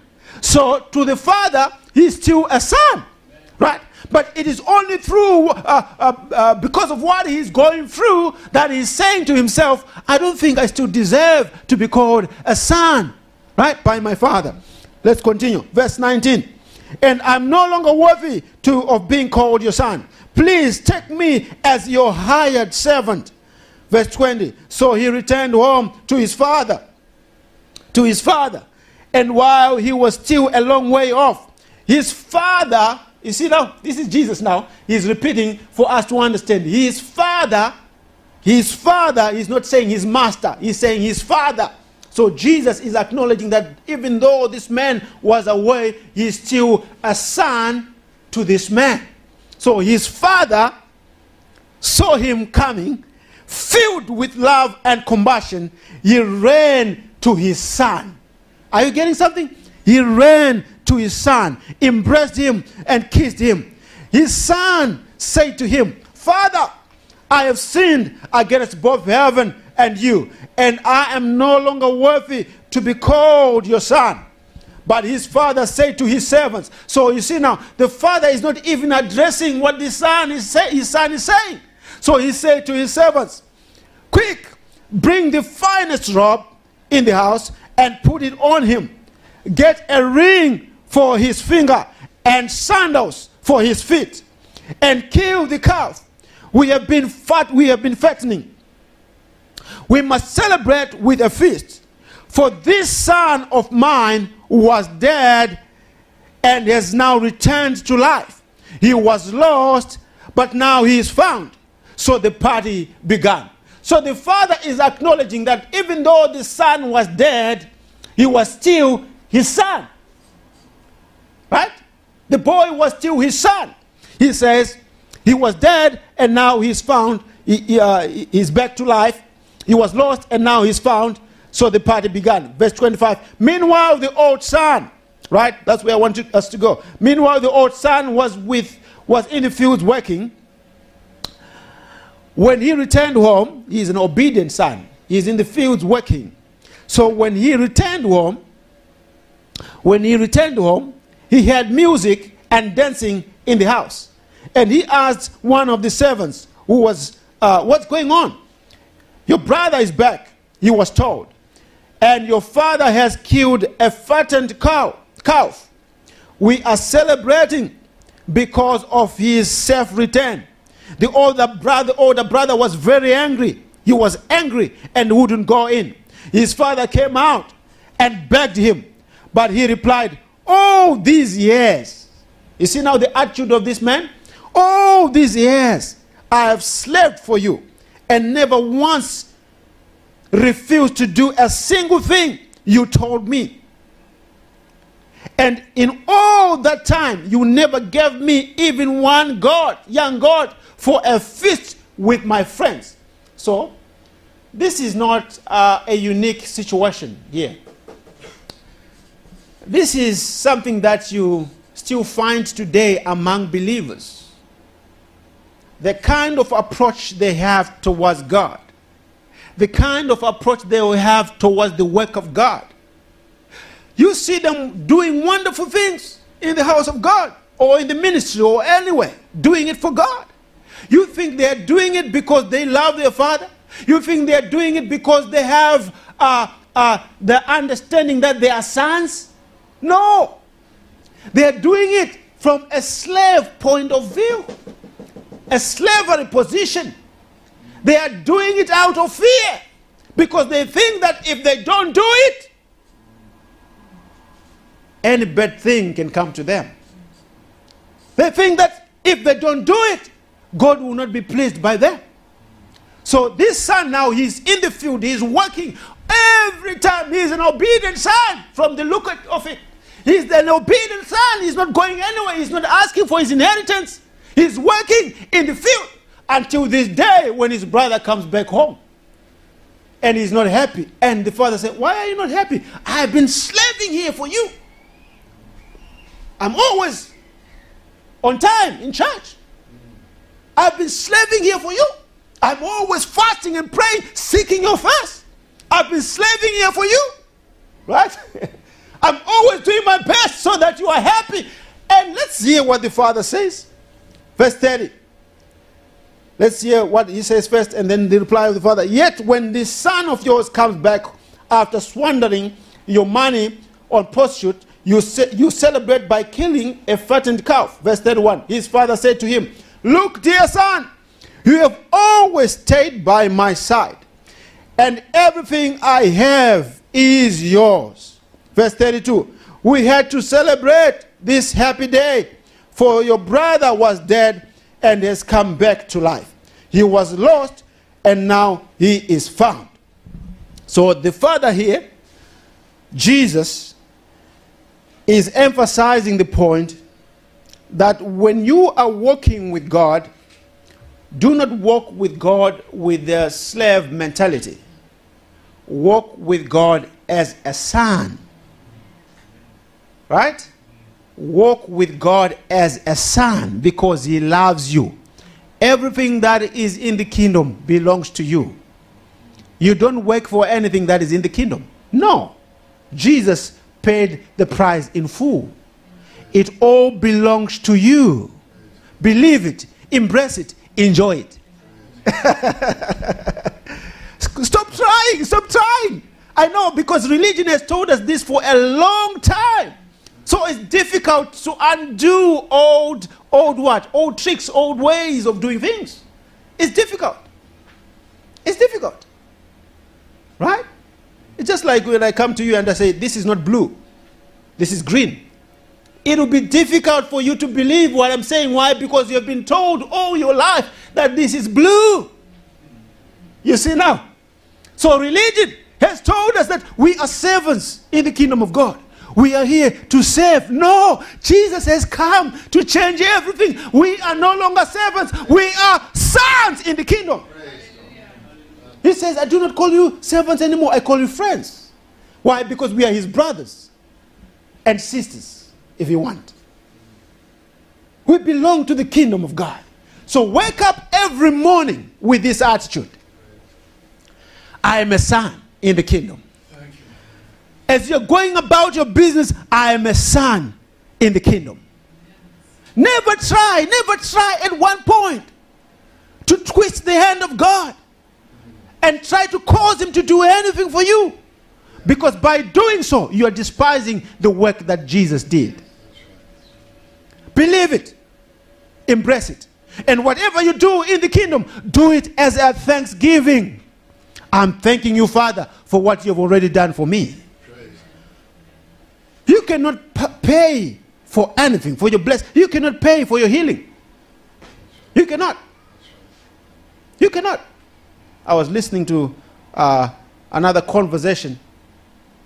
So to the father, he's still a son, right? But it is only through, because of what he's going through, that he's saying to himself, I don't think I still deserve to be called a son, right, by my father. Let's continue. Verse 19. And I'm no longer worthy of being called your son. Please take me as your hired servant. Verse 20. So he returned home to his father. And while he was still a long way off, his father You see now, this is Jesus now. He's repeating for us to understand. His father is not saying his master. He's saying his father. So Jesus is acknowledging that even though this man was away, he is still a son to this man. So his father saw him coming, filled with love and compassion. He ran to his son. Are you getting something? He ran to his son, embraced him, and kissed him. His son said to him, "Father, I have sinned against both heaven and you, and I am no longer worthy to be called your son." But his father said to his servants. So you see now, the father is not even addressing what the son is saying. So he said to his servants, "Quick, bring the finest robe in the house and put it on him. Get a ring for his finger and sandals for his feet, and kill the calf. We have been fattening. We must celebrate with a feast, for this son of mine was dead and has now returned to life. He was lost, but now he is found." So the party began. So the father is acknowledging that even though the son was dead, he was still his son. Right? The boy was still his son. He says he was dead and now he's found. He's back to life. He was lost and now he's found. So the party began. Verse 25. Meanwhile, the old son, right? That's where I want us to go. Meanwhile, the old son was in the fields working. When he returned home, he's an obedient son. He's in the fields working. So when he returned home, he heard music and dancing in the house. And he asked one of the servants who was, "What's going on?" "Your brother is back," he was told, "and your father has killed a fattened calf. We are celebrating because of his safe return." The older brother was very angry. He was angry and wouldn't go in. His father came out and begged him, but he replied, "All these years," you see now the attitude of this man, "all these years I have slept for you and never once refused to do a single thing you told me. And in all that time, you never gave me even one young goat, for a feast with my friends." So, this is not a unique situation here. This is something that you still find today among believers. The kind of approach they have towards God. The kind of approach they will have towards the work of God. You see them doing wonderful things in the house of God or in the ministry or anywhere, doing it for God. You think they are doing it because they love their father? You think they are doing it because they have the understanding that they are sons? No. They are doing it from a slave point of view. A slavery position. They are doing it out of fear because they think that if they don't do it, any bad thing can come to them. They think that if they don't do it, God will not be pleased by them. So this son now, he's in the field, he's working. Every time he's an obedient son from the look of it. He's an obedient son. He's not going anywhere. He's not asking for his inheritance. He's working in the field until this day when his brother comes back home. And he's not happy. And the father said, "Why are you not happy? I've been slaving here for you. I'm always on time in church. I've been slaving here for you. I'm always fasting and praying, seeking your face. I've been slaving here for you. Right? I'm always doing my best so that you are happy." And let's hear what the father says. Verse 30. Let's hear what he says first and then the reply of the father. "Yet when this son of yours comes back after squandering your money on pursuit, you celebrate by killing a fattened calf." Verse 31. His father said to him, "Look, dear son, you have always stayed by my side, and everything I have is yours." Verse 32. "We had to celebrate this happy day, For your brother was dead and has come back to life. He was lost and now he is found. So the Father here, Jesus, is emphasizing the point that when you are walking with God, do not walk with God with the slave mentality. Walk with God as a son. Right? Walk with God as a son because he loves you. Everything that is in the kingdom belongs to you. You don't work for anything that is in the kingdom. No. Jesus paid the price in full. It all belongs to you. Believe it. Embrace it. Enjoy it. Stop trying. Stop trying. I know, because religion has told us this for a long time. So it's difficult to undo old tricks, old ways of doing things. It's difficult. It's difficult. Right? It's just like when I come to you and I say, this is not blue. This is green. It will be difficult for you to believe what I'm saying. Why? Because you've been told all your life that this is blue. You see now? So religion has told us that we are servants in the kingdom of God. We are here to serve. No, Jesus has come to change everything. We are no longer servants. We are sons in the kingdom. He says, I do not call you servants anymore. I call you friends. Why? Because we are his brothers and sisters, if you want. We belong to the kingdom of God. So wake up every morning with this attitude. I am a son in the kingdom. As you're going about your business, I am a son in the kingdom. Never try at one point to twist the hand of God and try to cause him to do anything for you. Because by doing so, you are despising the work that Jesus did. Believe it. Embrace it. And whatever you do in the kingdom, do it as a thanksgiving. I'm thanking you, Father, for what you've already done for me. You cannot pay for anything, for your blessing. You cannot pay for your healing. You cannot. You cannot. I was listening to another conversation,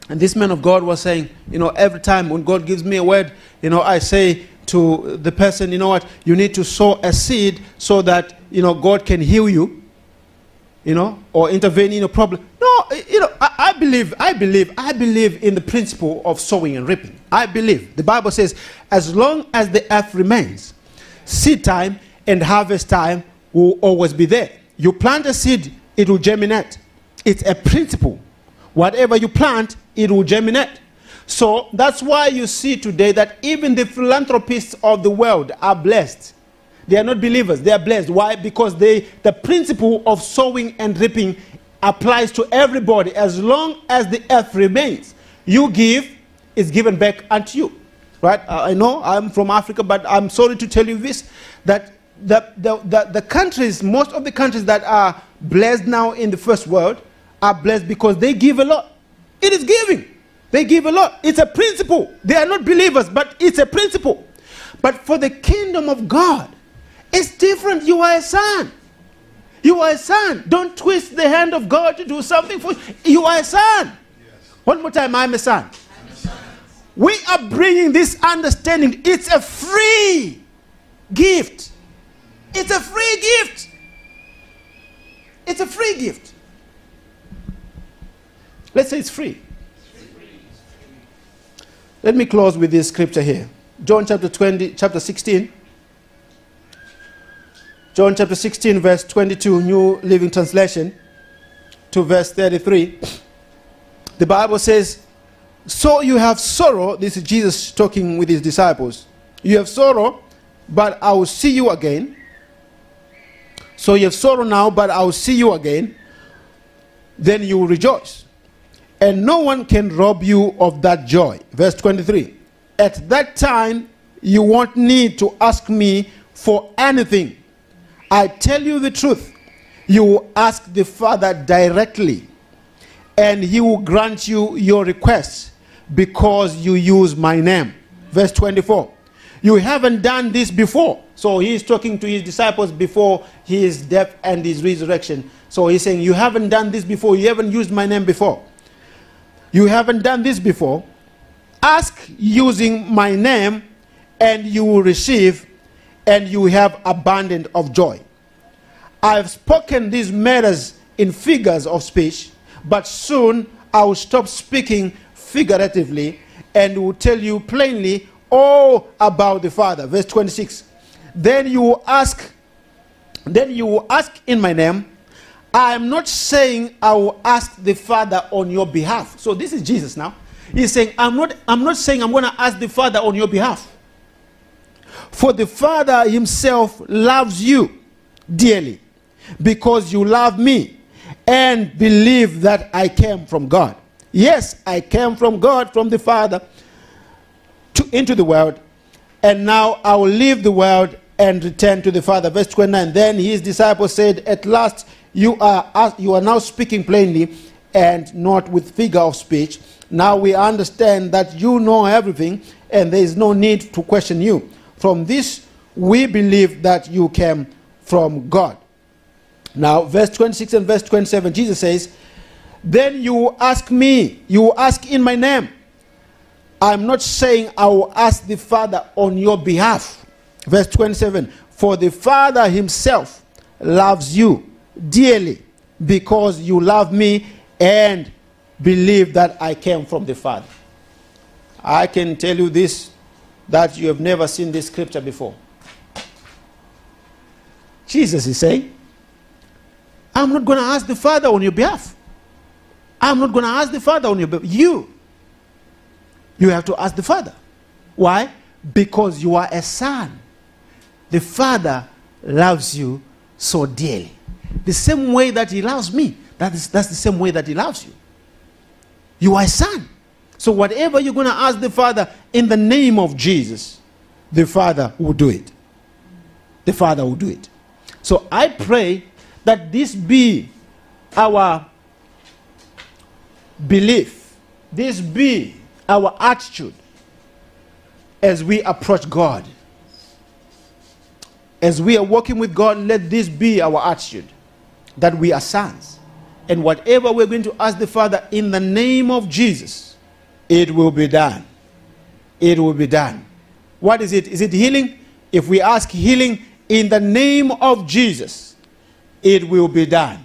and this man of God was saying, you know, every time when God gives me a word, you know, I say to the person, you know what, you need to sow a seed so that, you know, God can heal you, you know, or intervene in a problem. No, you know, I believe in the principle of sowing and reaping. I believe. The Bible says, as long as the earth remains, seed time and harvest time will always be there. You plant a seed, it will germinate. It's a principle. Whatever you plant, it will germinate. So that's why you see today that even the philanthropists of the world are blessed. They are not believers. They are blessed. Why? Because the principle of sowing and reaping applies to everybody. As long as the earth remains, you give, it's given back unto you. Right? I know I'm from Africa, but I'm sorry to tell you this, that the countries, most of the countries that are blessed now in the first world are blessed because they give a lot. It is giving. They give a lot. It's a principle. They are not believers, but it's a principle. But for the kingdom of God, it's different. You are a son. You are a son. Don't twist the hand of God to do something for you. You are a son. Yes. One more time, I'm a son. I'm a son. We are bringing this understanding. It's a free gift. It's a free gift. It's a free gift. Let's say it's free. Let me close with this scripture here. John chapter 20, chapter 16. John chapter 16, verse 22, New Living Translation, to verse 33. The Bible says, so you have sorrow. This is Jesus talking with his disciples. You have sorrow, but I will see you again. So you have sorrow now, but I will see you again. Then you will rejoice. And no one can rob you of that joy. Verse 23. At that time, you won't need to ask me for anything. I tell you the truth, you will ask the Father directly, and he will grant you your requests because you use my name. Verse 24, You haven't done this before. So he is talking to his disciples before his death and his resurrection. So he's saying, you haven't done this before. You haven't used my name before. You haven't done this before. Ask using my name and you will receive, and you will have abundance of joy. I have spoken these matters in figures of speech, but soon I will stop speaking figuratively and will tell you plainly all about the Father. Verse 26. Then you will ask in my name. I am not saying I will ask the Father on your behalf. So this is Jesus now. He's saying, I'm not saying I'm going to ask the Father on your behalf. For the Father himself loves you dearly, because you love me and believe that I came from God. Yes, I came from God, from the Father, into the world, and now I will leave the world and return to the Father. Verse 29, then his disciples said, at last you are now speaking plainly and not with figure of speech. Now we understand that you know everything, and there is no need to question you. From this we believe that you came from God. Now verse 26 and verse 27, Jesus says, then you ask in my name. I'm not saying I will ask the Father on your behalf. Verse 27, for the Father himself loves you dearly, because you love me and believe that I came from the Father. I can tell you this, that you have never seen this scripture before. Jesus is saying, I'm not going to ask the Father on your behalf. I'm not going to ask the Father on your behalf. You have to ask the Father. Why? Because you are a son. The Father loves you so dearly. The same way that he loves me, that's the same way that he loves you. You are a son. So whatever you're going to ask the Father in the name of Jesus, the Father will do it. The Father will do it. So I pray that this be our belief. This be our attitude as we approach God. As we are walking with God, let this be our attitude, that we are sons. And whatever we're going to ask the Father in the name of Jesus, it will be done. It will be done. What is it? Is it healing? If we ask healing in the name of Jesus, it will be done.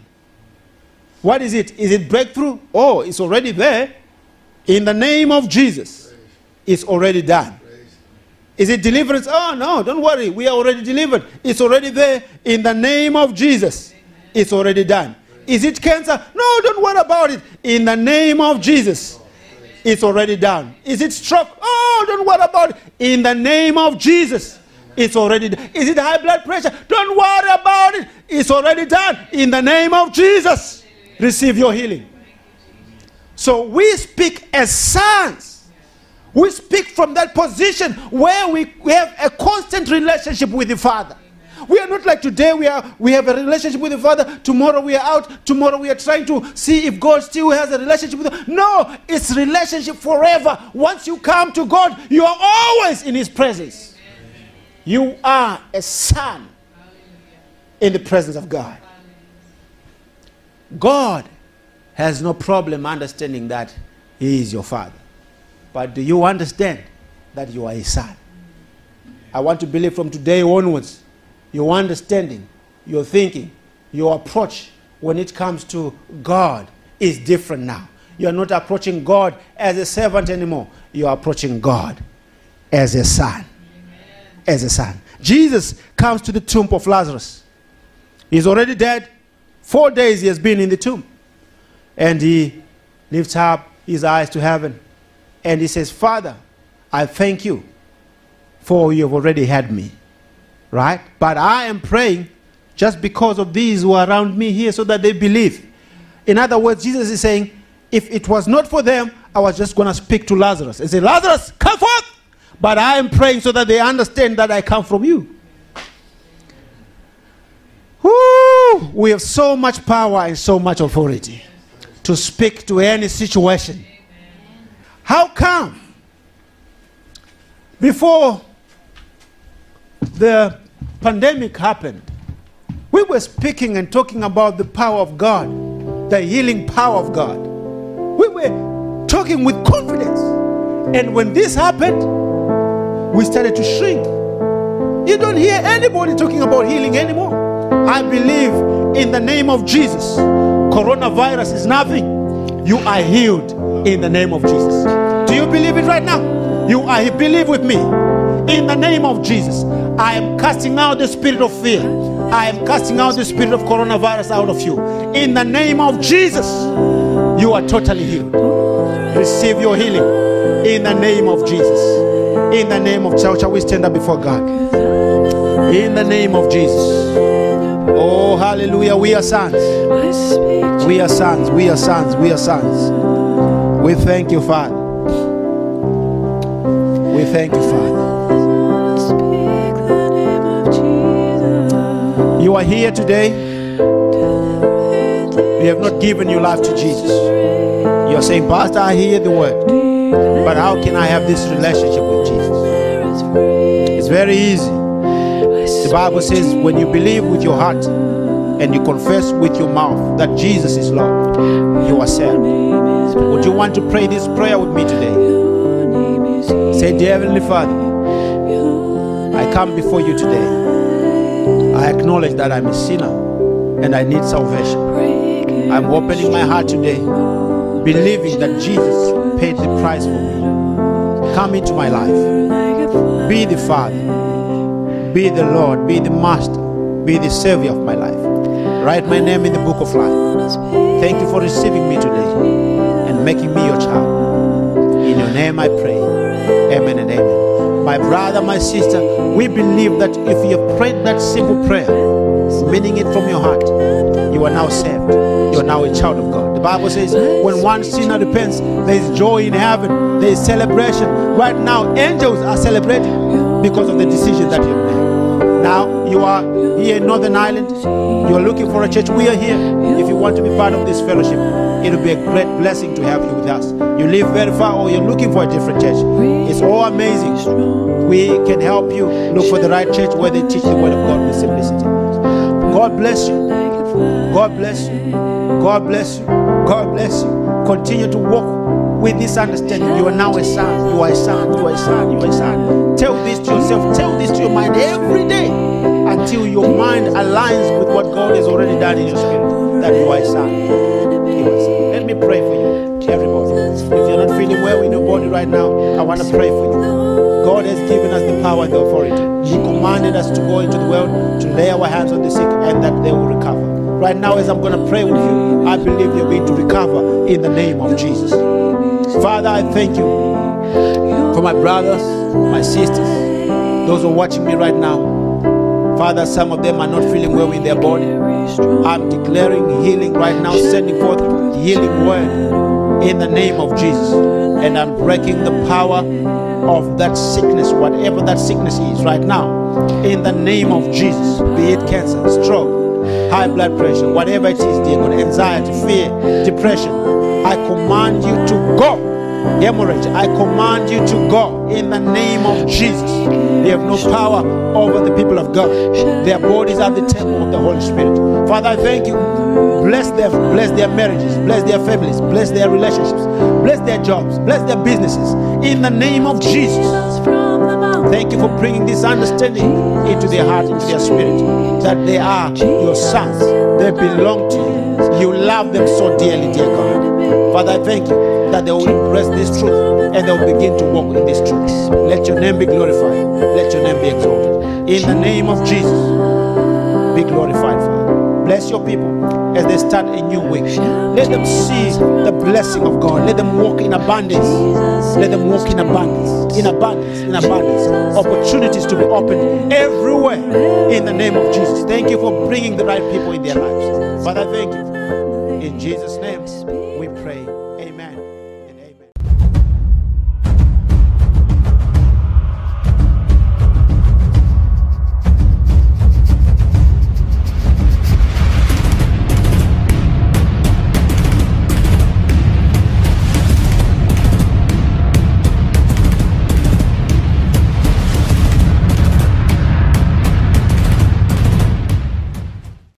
What is it? Is it breakthrough? Oh, it's already there. In the name of Jesus, it's already done. Is it deliverance? Oh, no, don't worry. We are already delivered. It's already there. In the name of Jesus, it's already done. Is it cancer? No, don't worry about it. In the name of Jesus, it's already done. Is it stroke? Oh, don't worry about it. In the name of Jesus, it's already done. Is it high blood pressure? Don't worry about it. It's already done. In the name of Jesus, receive your healing. So we speak as sons. We speak from that position where we have a constant relationship with the Father. We are not like today, we have a relationship with the Father. Tomorrow we are out. Tomorrow we are trying to see if God still has a relationship with us. No, it's relationship forever. Once you come to God, you are always in his presence. You are a son in the presence of God. God has no problem understanding that he is your Father. But do you understand that you are his son? I want to believe from today onwards, your understanding, your thinking, your approach when it comes to God is different now. You are not approaching God as a servant anymore. You are approaching God as a son. Amen. As a son. Jesus comes to the tomb of Lazarus. He's already dead. 4 days he has been in the tomb. And he lifts up his eyes to heaven. And he says, Father, I thank you, for you have already had me. Right? But I am praying just because of these who are around me here, so that they believe. In other words, Jesus is saying, if it was not for them, I was just going to speak to Lazarus and say, Lazarus, come forth. But I am praying so that they understand that I come from you. Woo! We have so much power and so much authority to speak to any situation. How come before the pandemic happened, we were speaking and talking about the power of God, the healing power of God. We were talking with confidence. And when this happened, we started to shrink. You don't hear anybody talking about healing anymore. I believe in the name of Jesus, coronavirus is nothing. You are healed in the name of Jesus. Do you believe it right now? You are, believe with me. In the name of Jesus, I am casting out the spirit of fear. I am casting out the spirit of coronavirus out of you. In the name of Jesus, you are totally healed. Receive your healing in the name of Jesus. In the name of church, shall we stand up before God? In the name of Jesus. Oh, hallelujah. We are sons. We are sons. We are sons. We are sons. We thank you, Father. We thank you, Father. You are here today. You have not given your life to Jesus. You are saying, Pastor, I hear the word, but how can I have this relationship with Jesus? It's very easy. The Bible says, when you believe with your heart and you confess with your mouth that Jesus is Lord, you are saved. Would you want to pray this prayer with me today? Say, Dear Heavenly Father, I come before you today. I acknowledge that I'm a sinner and I need salvation. I'm opening my heart today, believing that Jesus paid the price for me. Come into my life. Be the Father. Be the Lord. Be the Master. Be the Savior of my life. Write my name in the book of life. Thank you for receiving me today and making me your child. In your name I pray. Amen and amen. My brother, my sister, we believe that if you have prayed that simple prayer, meaning it from your heart, you are now saved. You are now a child of God. The Bible says, when one sinner repents, there is joy in heaven. There is celebration. Right now, angels are celebrating because of the decision that you have made. Now, you are here in Northern Ireland. You are looking for a church. We are here. If you want to be part of this fellowship, it will be a great blessing to have you with us. You live very far or you're looking for a different church. It's all amazing. We can help you look for the right church where they teach the word of God with simplicity. God bless you. God bless you. God bless you. God bless you. Continue to walk with this understanding. You are now a son. You are a son. You are a son. You are a son. Tell this to yourself. Tell this to your mind every day until your mind aligns with what God has already done in your spirit. That you are a son. Let me pray for you, everybody. If you're not feeling well in your body right now, I want to pray for you. God has given us the power and the authority. He commanded us to go into the world, to lay our hands on the sick, and that they will recover. Right now, as I'm going to pray with you, I believe you're going to recover in the name of Jesus. Father, I thank you for my brothers, my sisters, those who are watching me right now. Father, some of them are not feeling well in their body. I'm declaring healing right now, sending forth the healing word in the name of Jesus. And I'm breaking the power of that sickness, whatever that sickness is right now, in the name of Jesus. Be it cancer, stroke, high blood pressure, whatever it is, dear God, anxiety, fear, depression. I command you to go. Hemorrhage, I command you to go in the name of Jesus. They have no power over the people of God. Their bodies are the temple of the Holy Spirit. Father, I thank you. Bless their marriages, bless their families, bless their relationships, bless their jobs, bless their businesses in the name of Jesus. Thank you for bringing this understanding into their heart, into their spirit, that they are your sons. They belong to you. You love them so dearly, dear God. Father, I thank you that they will embrace this truth and they will begin to walk in this truth. Let your name be glorified. Let your name be exalted. In the name of Jesus, be glorified, Father. Bless your people as they start a new week. Let them see the blessing of God. Let them walk in abundance. Let them walk in abundance. In abundance. In abundance. Opportunities to be opened everywhere in the name of Jesus. Thank you for bringing the right people in their lives. Father, thank you. In Jesus' name, we pray. Amen.